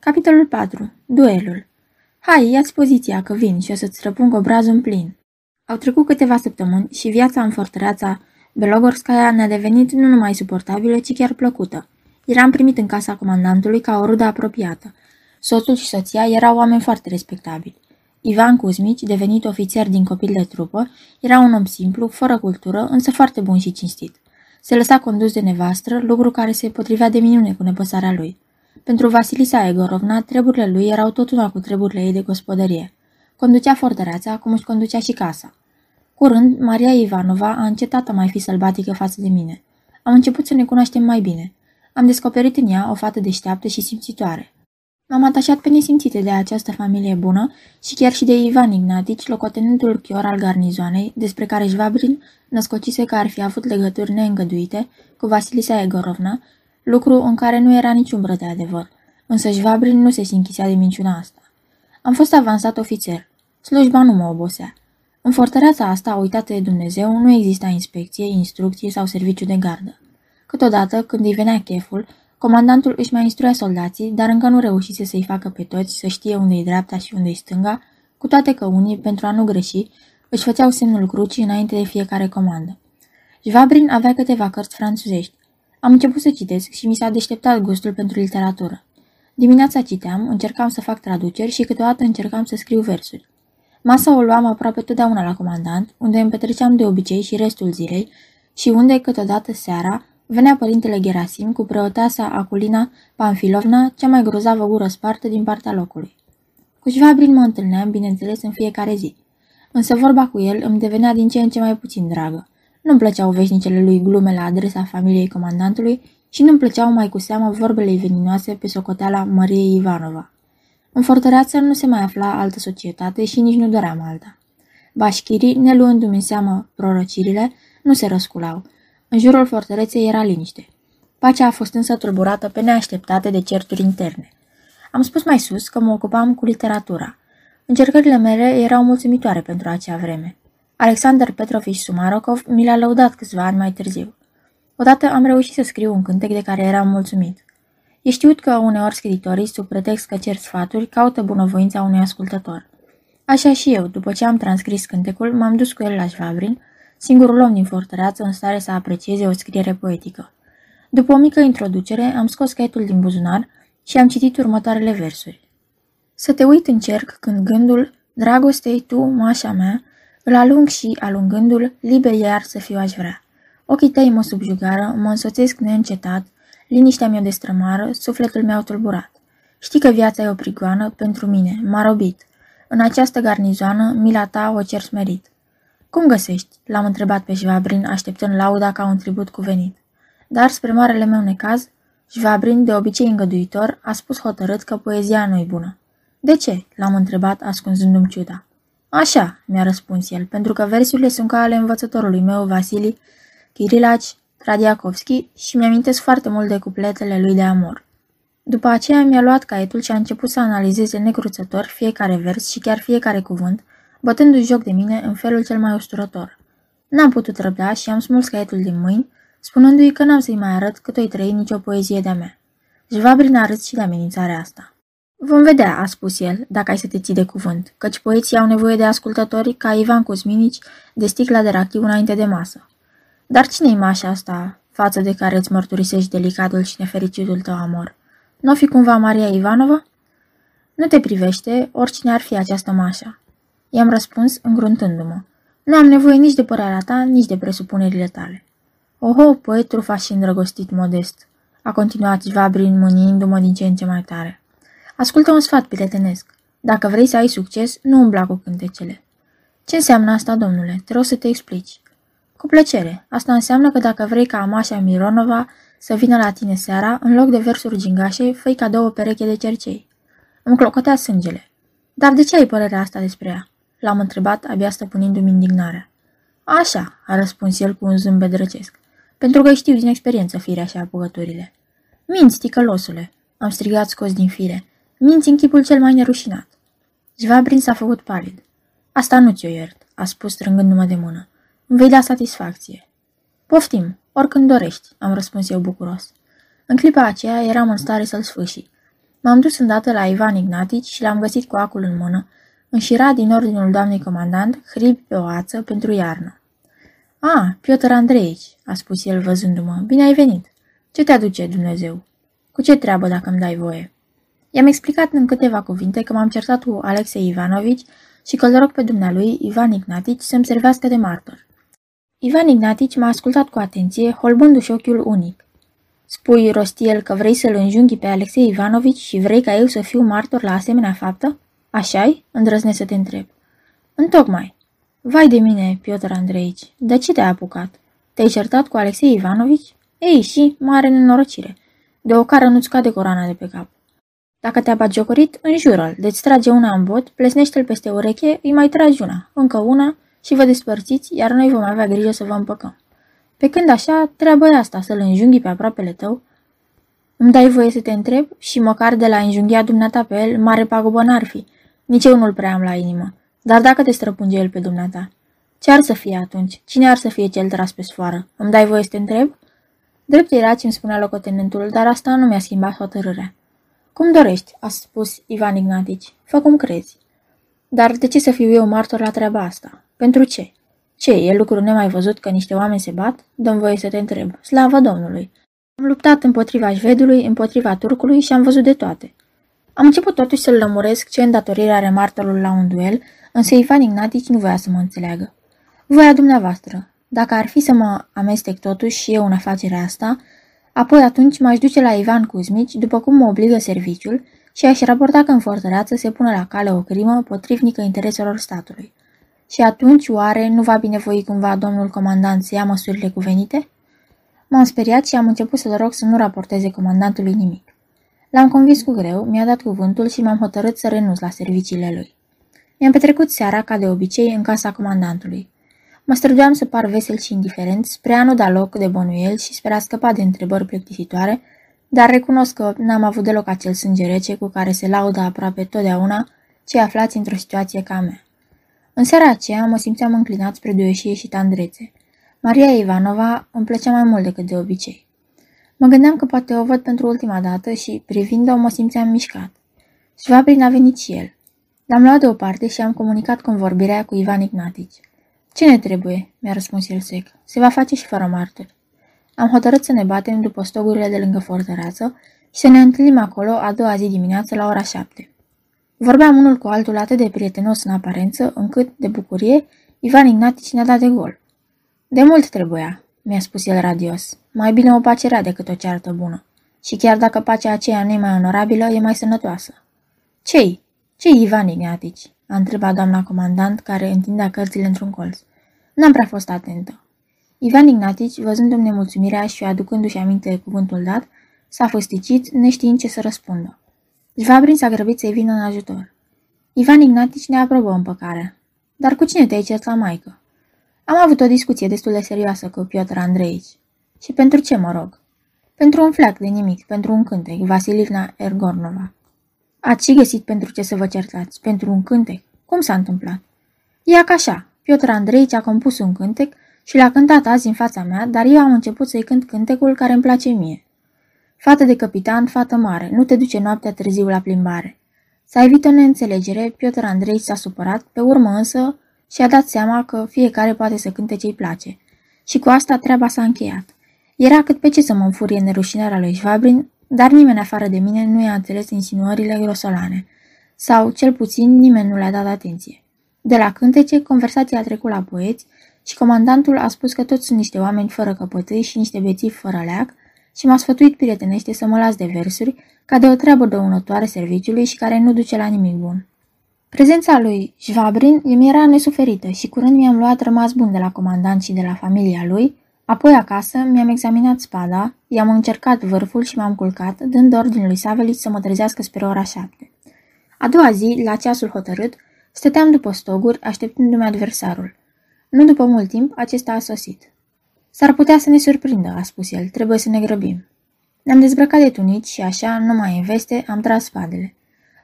Capitolul 4. Duelul. Hai, ia-ți poziția, că vin și o să-ți răpung obrazul în plin. Au trecut câteva săptămâni și viața în fortăreața Belogorskaya ne-a devenit nu numai suportabilă, ci chiar plăcută. Eram primit în casa comandantului ca o rudă apropiată. Soțul și soția erau oameni foarte respectabili. Ivan Kuzmici, devenit ofițer din copil de trupă, era un om simplu, fără cultură, însă foarte bun și cinstit. Se lăsa condus de nevastră, lucru care se potrivea de minune cu nepăsarea lui. Pentru Vasilisa Egorovna, treburile lui erau totuna cu treburile ei de gospodărie. Conducea fortăreața, cum își conducea și casa. Curând, Maria Ivanova a încetat a mai fi sălbatică față de mine. Am început să ne cunoaștem mai bine. Am descoperit în ea o fată deșteaptă și simțitoare. M-am atașat pe nesimțite de această familie bună și chiar și de Ivan Ignatici, locotenentul chior al garnizoanei, despre care Șvabrin născocise că ar fi avut legături neîngăduite cu Vasilisa Egorovna, lucru în care nu era niciun bră de adevăr, însă Șvabrin nu se închisea de minciuna asta. Am fost avansat ofițer. Slujba nu mă obosea. În fortăreața asta, uitată de Dumnezeu, nu exista inspecție, instrucție sau serviciu de gardă. Câteodată, când îi venea cheful, comandantul își mai instruia soldații, dar încă nu reușise să-i facă pe toți să știe unde-i dreapta și unde-i stânga, cu toate că unii, pentru a nu greși, își făceau semnul crucii înainte de fiecare comandă. Șvabrin avea câteva cărți franțuzești. Am început să citesc și mi s-a deșteptat gustul pentru literatură. Dimineața citeam, încercam să fac traduceri și câteodată încercam să scriu versuri. Masa o luam aproape totdeauna la comandant, unde îmi petreceam de obicei și restul zilei și unde, câteodată seara, venea părintele Gerasim cu preoteasa Aculina Panfilovna, cea mai grozavă gură spartă din partea locului. Cu Șvabrin mă întâlneam, bineînțeles, în fiecare zi. Însă vorba cu el îmi devenea din ce în ce mai puțin dragă. Nu-mi plăceau veșnicele lui glume la adresa familiei comandantului și nu-mi plăceau mai cu seamă vorbele veninoase pe socoteala Mariei Ivanova. În fortăreață nu se mai afla altă societate și nici nu doream alta. Bașchirii, ne luându-mi în seamă prorocirile, nu se răsculau. În jurul fortăreței era liniște. Pacea a fost însă tulburată pe neașteptate de certuri interne. Am spus mai sus că mă ocupam cu literatura. Încercările mele erau mulțumitoare pentru acea vreme. Alexander Petrovici Sumarokov mi l-a lăudat câțiva ani mai târziu. Odată am reușit să scriu un cântec de care eram mulțumit. E știut că uneori scriitorii, sub pretext că cer sfaturi, caută bunăvoința unui ascultător. Așa și eu, după ce am transcris cântecul, m-am dus cu el la Șvabrin, singurul om din fortăreață în stare să aprecieze o scriere poetică. După o mică introducere, am scos caietul din buzunar și am citit următoarele versuri. Să te uit în cerc când gândul dragostei tu, mașa mea, îl alung și, alungându-l, liber iar să fiu aș vrea. Ochii tăi mă subjugară, mă însoțesc neîncetat, liniștea mi-o destrămară, sufletul meu tulburat. Știi că viața e o prigoană pentru mine, m-a robit. În această garnizoană, mila ta o cer smerit. Cum găsești? L-am întrebat pe Șvabrin, așteptând lauda ca un tribut cuvenit. Dar, spre marele meu necaz, Șvabrin, de obicei îngăduitor, a spus hotărât că poezia nu-i bună. De ce? L-am întrebat, ascunzându-mi ciuda. Așa, mi-a răspuns el, pentru că versurile sunt ca ale învățătorului meu, Vasili Kirilaci Radiakovski, și mi-amintesc foarte mult de cupletele lui de amor. După aceea mi-a luat caietul și a început să analizeze necruțător fiecare vers și chiar fiecare cuvânt, bătându-și joc de mine în felul cel mai usturător. N-am putut răbda și am smuls caietul din mâini, spunându-i că n-am să-i mai arăt cât o-i trăi nicio poezie de-a mea. Șvabrin a râs și de amenințarea asta. Vom vedea, a spus el, dacă ai să te ții de cuvânt, căci poeții au nevoie de ascultători ca Ivan Kuzminici de sticla de rachiu înainte de masă. Dar cine-i mașa asta, față de care îți mărturisești delicatul și nefericitul tău amor? N-o fi cumva Maria Ivanova? Nu te privește, oricine ar fi această mașa. I-am răspuns îngruntându-mă. Nu am nevoie nici de părerea ta, nici de presupunerile tale. Oho, poetul faci și îndrăgostit modest, a continuat Șvabrin, mâniindu-mă din ce în ce mai tare. Ascultă un sfat prietenesc. Dacă vrei să ai succes, nu umbla cu cântecele. Ce înseamnă asta, domnule? Te rog să te explici. Cu plăcere. Asta înseamnă că dacă vrei ca Amașa Mironova să vină la tine seara, în loc de versuri gingașe, fă-i cadou o pereche de cercei. Îmi clocotea sângele. Dar de ce ai părerea asta despre ea? L-am întrebat, abia stăpânindu-mi indignarea. Așa, a răspuns el cu un zâmbet drăcesc, pentru că știu din experiență firea și apucăturile. Minți, ticălosule, am strigat scos din fire. Minți în chipul cel mai nerușinat. Șvabrin s-a făcut palid. Asta nu ți-o iert, a spus strângându-mă de mână. Îmi vei da satisfacție. Poftim, oricând dorești, am răspuns eu bucuros. În clipa aceea eram în stare să-l sfâșii. M-am dus îndată la Ivan Ignatici și l-am găsit cu acul în mână. Înșirat din ordinul doamnei comandant, hribi pe o ață pentru iarnă. A, Piotr Andreici, a spus el văzându-mă, bine ai venit. Ce te aduce, Dumnezeu? Cu ce treabă dacă îmi dai voie? I-am explicat în câteva cuvinte că m-am certat cu Alexei Ivanovici și că îl rog pe dumnealui Ivan Ignatici să-mi servească de martor. Ivan Ignatici m-a ascultat cu atenție, holbându-și ochiul unic. Spui, rosti el, că vrei să-l înjunghi pe Alexei Ivanovici și vrei ca eu să fiu martor la asemenea faptă? Așa-i? Îndrăznesc să te întreb. Întocmai. Vai de mine, Piotr Andreici, de ce te-ai apucat? Te-ai certat cu Alexei Ivanovici? Ei, și mare nenorocire. De o cară nu-ți cade coroana de pe cap. Dacă te-a bagiocorit, înjură-l, de-ți trage una în bot, plesnește-l peste ureche, îi mai tragi una, încă una și vă despărțiți, iar noi vom avea grijă să vă împăcăm. Pe când așa, treaba e asta, să-l înjunghi pe aproapele tău. Îmi dai voie să te întreb și măcar de la înjunghia dumneata pe el, mare pagubă n-ar fi. Nici eu nu-l prea am la inimă. Dar dacă te străpunge el pe dumneata? Ce ar să fie atunci? Cine ar să fie cel tras pe sfoară? Îmi dai voie să te întreb? Drept era ce-mi spunea locotenentul, dar asta nu mi-a schimbat hotărârea. Cum dorești, a spus Ivan Ignatici. Fă cum crezi. Dar de ce să fiu eu martor la treaba asta? Pentru ce? Ce, e lucru nemai văzut că niște oameni se bat? Dă-mi voie să te întreb. Slavă Domnului! Am luptat împotriva șvedului, împotriva turcului și am văzut de toate. Am început totuși să-l lămuresc ce îndatorire are martorul la un duel, însă Ivan Ignatici nu voia să mă înțeleagă. Voia dumneavoastră, dacă ar fi să mă amestec totuși și eu în afacerea asta, apoi atunci m-aș duce la Ivan Cuzmici, după cum mă obligă serviciul, și aș raporta că în fortăreață se pune la cale o crimă potrivnică intereselor statului. Și atunci, oare, nu va binevoi cumva domnul comandant să ia măsurile cuvenite? M-am speriat și am început să-l rog să nu raporteze comandantului nimic. L-am convins cu greu, mi-a dat cuvântul și m-am hotărât să renunț la serviciile lui. Mi-am petrecut seara, ca de obicei, în casa comandantului. Mă străduiam să par vesel și indiferent, spre a nu da loc de bănuiel și spre a scăpa de întrebări plictisitoare, dar recunosc că n-am avut deloc acel sânge rece cu care se laudă aproape totdeauna cei aflați într-o situație ca mea. În seara aceea mă simțeam înclinat spre duioșie și tandrețe. Maria Ivanova îmi plăcea mai mult decât de obicei. Mă gândeam că poate o văd pentru ultima dată și, privind-o, mă simțeam mișcat. Șvabrin a venit și el. L-am luat deoparte și am comunicat convorbirea cu Ivan Ignatici. Ce ne trebuie?" mi-a răspuns el sec. Se va face și fără martori. Am hotărât să ne batem după stogurile de lângă fortăreață și să ne întâlnim acolo a doua zi dimineață la ora 7. Vorbeam unul cu altul atât de prietenos în aparență, încât, de bucurie, Ivan Ignatici ne-a dat de gol. De mult trebuia," mi-a spus el radios. Mai bine o pace rea decât o ceartă bună. Și chiar dacă pacea aceea nu e mai onorabilă, e mai sănătoasă. Ce-i? Ce-i Ivan Ignatici?" a întrebat doamna comandant, care întindea cărțile într-un colț. N-am prea fost atentă." Ivan Ignatici, văzându-mi nemulțumirea și aducându-și aminte de cuvântul dat, s-a făsticit, neștiind ce să răspundă. Șvabrin s-a grăbit să-i vină în ajutor. Ivan Ignatici ne aprobă împăcarea. Dar cu cine te-ai certat, maică? Am avut o discuție destul de serioasă cu Piotr Andreici. Și pentru ce, mă rog? Pentru un fleac de nimic, pentru un cântec, Vasilivna Ergornova. Ați și găsit pentru ce să vă certați, pentru un cântec? Cum s-a întâmplat? Ia ca așa, Piotr Andreici a compus un cântec și l-a cântat azi în fața mea, dar eu am început să-i cânt cântecul care îmi place mie. Fată de capitan, fată mare, nu te duce noaptea târziu la plimbare. S-a evit o neînțelegere, Piotr Andreici s-a supărat, pe urmă însă și-a dat seama că fiecare poate să cânte ce-i place. Și cu asta treaba s-a încheiat. Era cât pe ce să mă înfurie nerușinarea lui Șvabrin, dar nimeni afară de mine nu i-a înțeles insinuările grosolane. Sau, cel puțin, nimeni nu le-a dat atenție. De la cântece, conversația a trecut la poeți și comandantul a spus că toți sunt niște oameni fără căpătâi și niște bețivi fără leac și m-a sfătuit prietenește să mă las de versuri ca de o treabă dăunătoare serviciului și care nu duce la nimic bun. Prezența lui Șvabrin îmi era nesuferită și curând mi-am luat rămas bun de la comandant și de la familia lui. Apoi acasă mi-am examinat spada, i-am încercat vârful și m-am culcat, dând ordin lui Savelici să mă trezească spre ora 7. A doua zi, la ceasul hotărât, stăteam după stoguri, așteptându-mi adversarul. Nu după mult timp, acesta a sosit. S-ar putea să ne surprindă, a spus el, trebuie să ne grăbim. Ne-am dezbrăcat de tunici și așa, numai în veste, am tras spadele.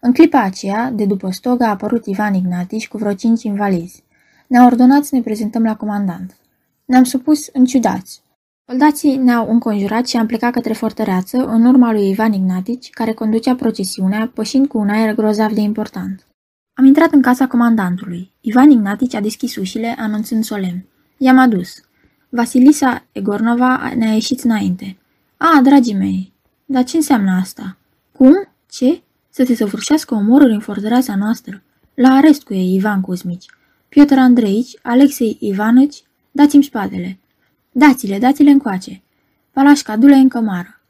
În clipa aceea, de după stogă, a apărut Ivan Ignatici cu vreo 5 invalizi. Ne-a ordonat să ne prezentăm la comandant. Ne-am supus înciudați. Soldații ne-au înconjurat și am plecat către fortăreață, în urma lui Ivan Ignatici, care conducea procesiunea, pășind cu un aer grozav de important. Am intrat în casa comandantului. Ivan Ignatici a deschis ușile, anunțând solemn: "I-am adus." Vasilisa Egornova ne-a ieșit înainte. "A, dragii mei, dar ce înseamnă asta?" "Cum? Ce? Să te săvârșească omorul în fortăreața noastră? La arest cu ei, Ivan Cuzmici, Piotr Andreici, Alexei Ivanici, dați-mi spadele. Dați-le, dați-le încoace. Palașca, du-le în cămară."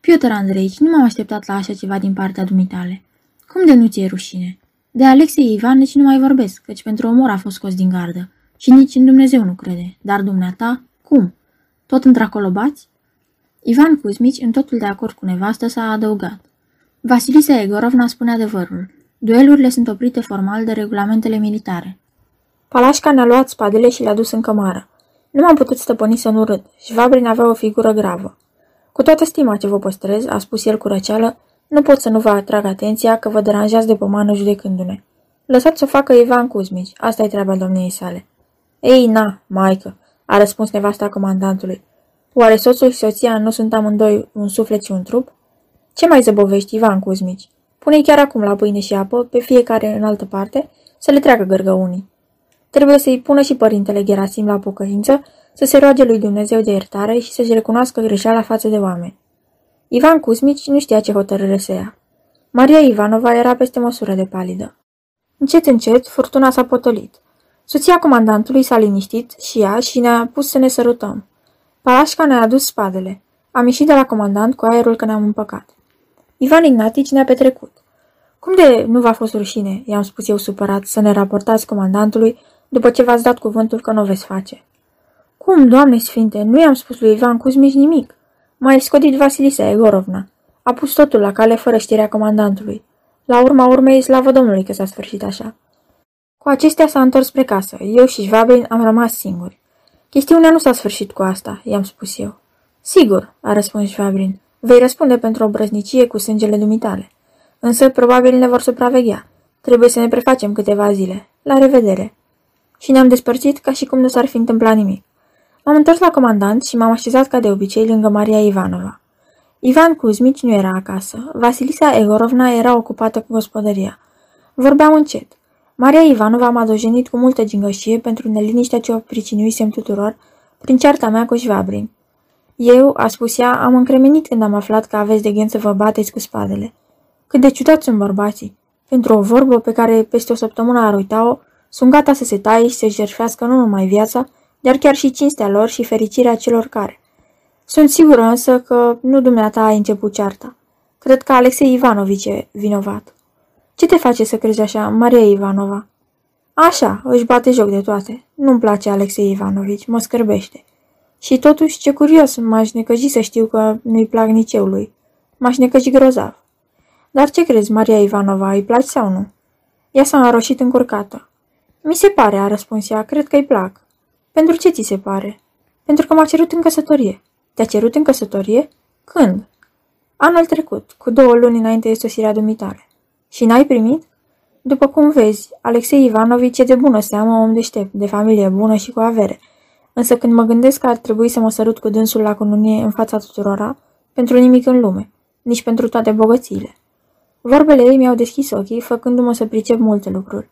"Piotr Andreici, nu m-am așteptat la așa ceva din partea dumitale. Cum de nu ți-e rușine? De Alexei Ivanici nu mai vorbesc, căci pentru omor a fost scos din gardă și nici în Dumnezeu nu crede. Dar dumneata, cum? Tot într-acolo bați?" Ivan Cuzmici, în totul de acord cu nevastă, s-a adăugat: "Vasilisa Egorovna spune adevărul. Duelurile sunt oprite formal de regulamentele militare." Palașca ne-a luat spadele și le-a dus în cămară. Nu m-am putut stăpâni să nu râd și Vabrin avea o figură gravă. "Cu toată stima ce vă păstrez," a spus el cu răceală, "nu pot să nu vă atrag atenția că vă deranjați de pomană judecându-ne. Lăsați să facă Ivan Cuzmici, asta e treaba domniei sale." "Ei, na, maică," a răspuns nevasta comandantului, "oare soțul și soția nu sunt amândoi un suflet și un trup? Ce mai zăbovești, Ivan Cuzmici? Pune-i chiar acum la pâine și apă, pe fiecare în altă parte, să le treacă gărgăunii. Trebuie să-i pună și părintele Gerasim la pocăință, să se roage lui Dumnezeu de iertare și să-și recunoască greșeala față de oameni." Ivan Cuzmici nu știa ce hotărâre să ia. Maria Ivanova era peste măsură de palidă. Încet, încet, furtuna s-a potolit. Soția comandantului s-a liniștit și ea și ne-a pus să ne sărutăm. Palașca ne-a adus spadele. Am ieșit de la comandant cu aerul că ne-am împăcat. Ivan Ignatici ne-a petrecut. "Cum de nu v-a fost rușine," i-am spus eu supărat, "să ne raportați comandantului după ce v-ați dat cuvântul că nu veți face?" "Cum, Doamne Sfinte, nu i-am spus lui Ivan Cuzmici nimic. M-a iscodit Vasilisa Egorovna. A pus totul la cale fără știrea comandantului. La urma urmei, slavă Domnului că s-a sfârșit așa." Cu acestea s-a întors spre casă. Eu și Șvabrin am rămas singuri. "Chestiunea nu s-a sfârșit cu asta," i-am spus eu. "Sigur," a răspuns Șvabrin, "vei răspunde pentru o brăznicie cu sângele dumitale. Însă probabil ne vor supraveghea. Trebuie să ne prefacem câteva zile. La revedere." Și ne-am despărțit ca și cum nu s-ar fi întâmplat nimic. M-am întors la comandant și m-am așezat ca de obicei lângă Maria Ivanova. Ivan Cuzmici nu era acasă. Vasilisa Egorovna era ocupată cu gospodăria. Vorbeam încet. Maria Ivanova m-a dojenit cu multă gingășie pentru neliniștea ce o pricinuisem tuturor prin cearta mea cu Șvabrin. "Eu," a spus ea, "am încremenit când am aflat că aveți de gând să vă bateți cu spadele. Cât de ciudați sunt bărbații. Pentru o vorbă pe care peste o săptămână ar uita-o, sunt gata să se taie și să jertfească nu numai viața, dar chiar și cinstea lor și fericirea celor care. Sunt sigură însă că nu dumneata ai început cearta. Cred că Alexei Ivanovici e vinovat." "Ce te face să crezi așa, Maria Ivanova?" "Așa, își bate joc de toate. Nu-mi place Alexei Ivanovici, mă scârbește. Și totuși, ce curios, m-aș necăji să știu că nu-i plac nici eu lui. M-aș necăji grozav." "Dar ce crezi, Maria Ivanova, îi place sau nu?" Ea s-a înroșit încurcată. "Mi se pare," a răspuns ea, "cred că îi plac." "Pentru ce ți se pare?" "Pentru că m-a cerut în căsătorie." "Te-a cerut în căsătorie? Când?" "Anul trecut, cu 2 luni înainte de sosirea dumitale." "Și n-ai primit?" "După cum vezi, Alexei Ivanovici e de bună seamă om deștept, de familie bună și cu avere. Însă când mă gândesc că ar trebui să mă sărut cu dânsul la cununie în fața tuturora, pentru nimic în lume, nici pentru toate bogățiile." Vorbele ei mi-au deschis ochii, făcându-mă să pricep multe lucruri.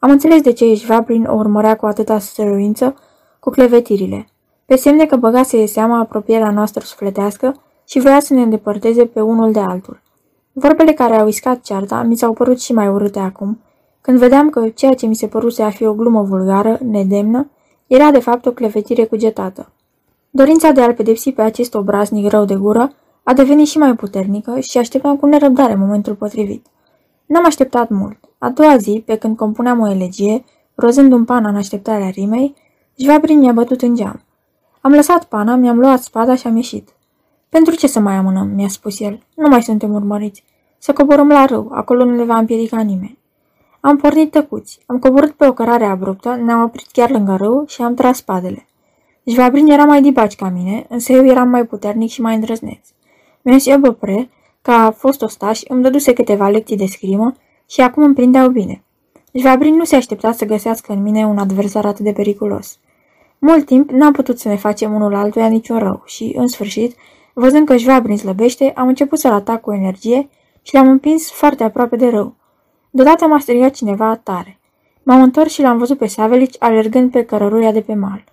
Am înțeles de ce Șvabrin o urmărea cu atâta stăruință cu clevetirile, pe semne că băgase seama apropierea noastră sufletească și voia să ne îndepărteze pe unul de altul. Vorbele care au iscat cearta mi s-au părut și mai urâte acum, când vedeam că ceea ce mi se păruse a fi o glumă vulgară, nedemnă, era de fapt o clevetire cugetată. Dorința de a-l pedepsi pe acest obraznic rău de gură a devenit și mai puternică și așteptam cu nerăbdare momentul potrivit. N-am așteptat mult. A doua zi, pe când compuneam o elegie, rozând un pana în așteptarea rimei, Șvabrin mi-a bătut în geam. Am lăsat pana, mi-am luat spada și am ieșit. "Pentru ce să mai amânăm?" mi-a spus el. "Nu mai suntem urmăriți. Să coborăm la râu, acolo nu le va împiedica nimeni." Am pornit tăcuți, am coborât pe o cărare abruptă, ne-am oprit chiar lângă râu și am tras spadele. Șvabrin era mai dibaci ca mine, însă eu eram mai puternic și mai îndrăzneț. Monsieur Băpre, ca a fost ostaș, îmi dăduse câteva lecții de scrimă și acum îmi prindeau bine. Șvabrin nu se aștepta să găsească în mine un adversar atât de periculos. Mult timp n-am putut să ne facem unul altuia niciun rău și, în sfârșit, văzând că Schwabrin slăbește, am început să-l atac cu energie și l-am împins foarte aproape de rău. Deodată m-a strigat cineva tare. M-am întors și l-am văzut pe Savelici alergând pe cărăruia de pe mal.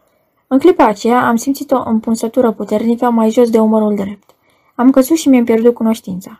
În clipa aceea am simțit o împunsătură puternică mai jos de umărul drept. Am căzut și mi-am pierdut cunoștința.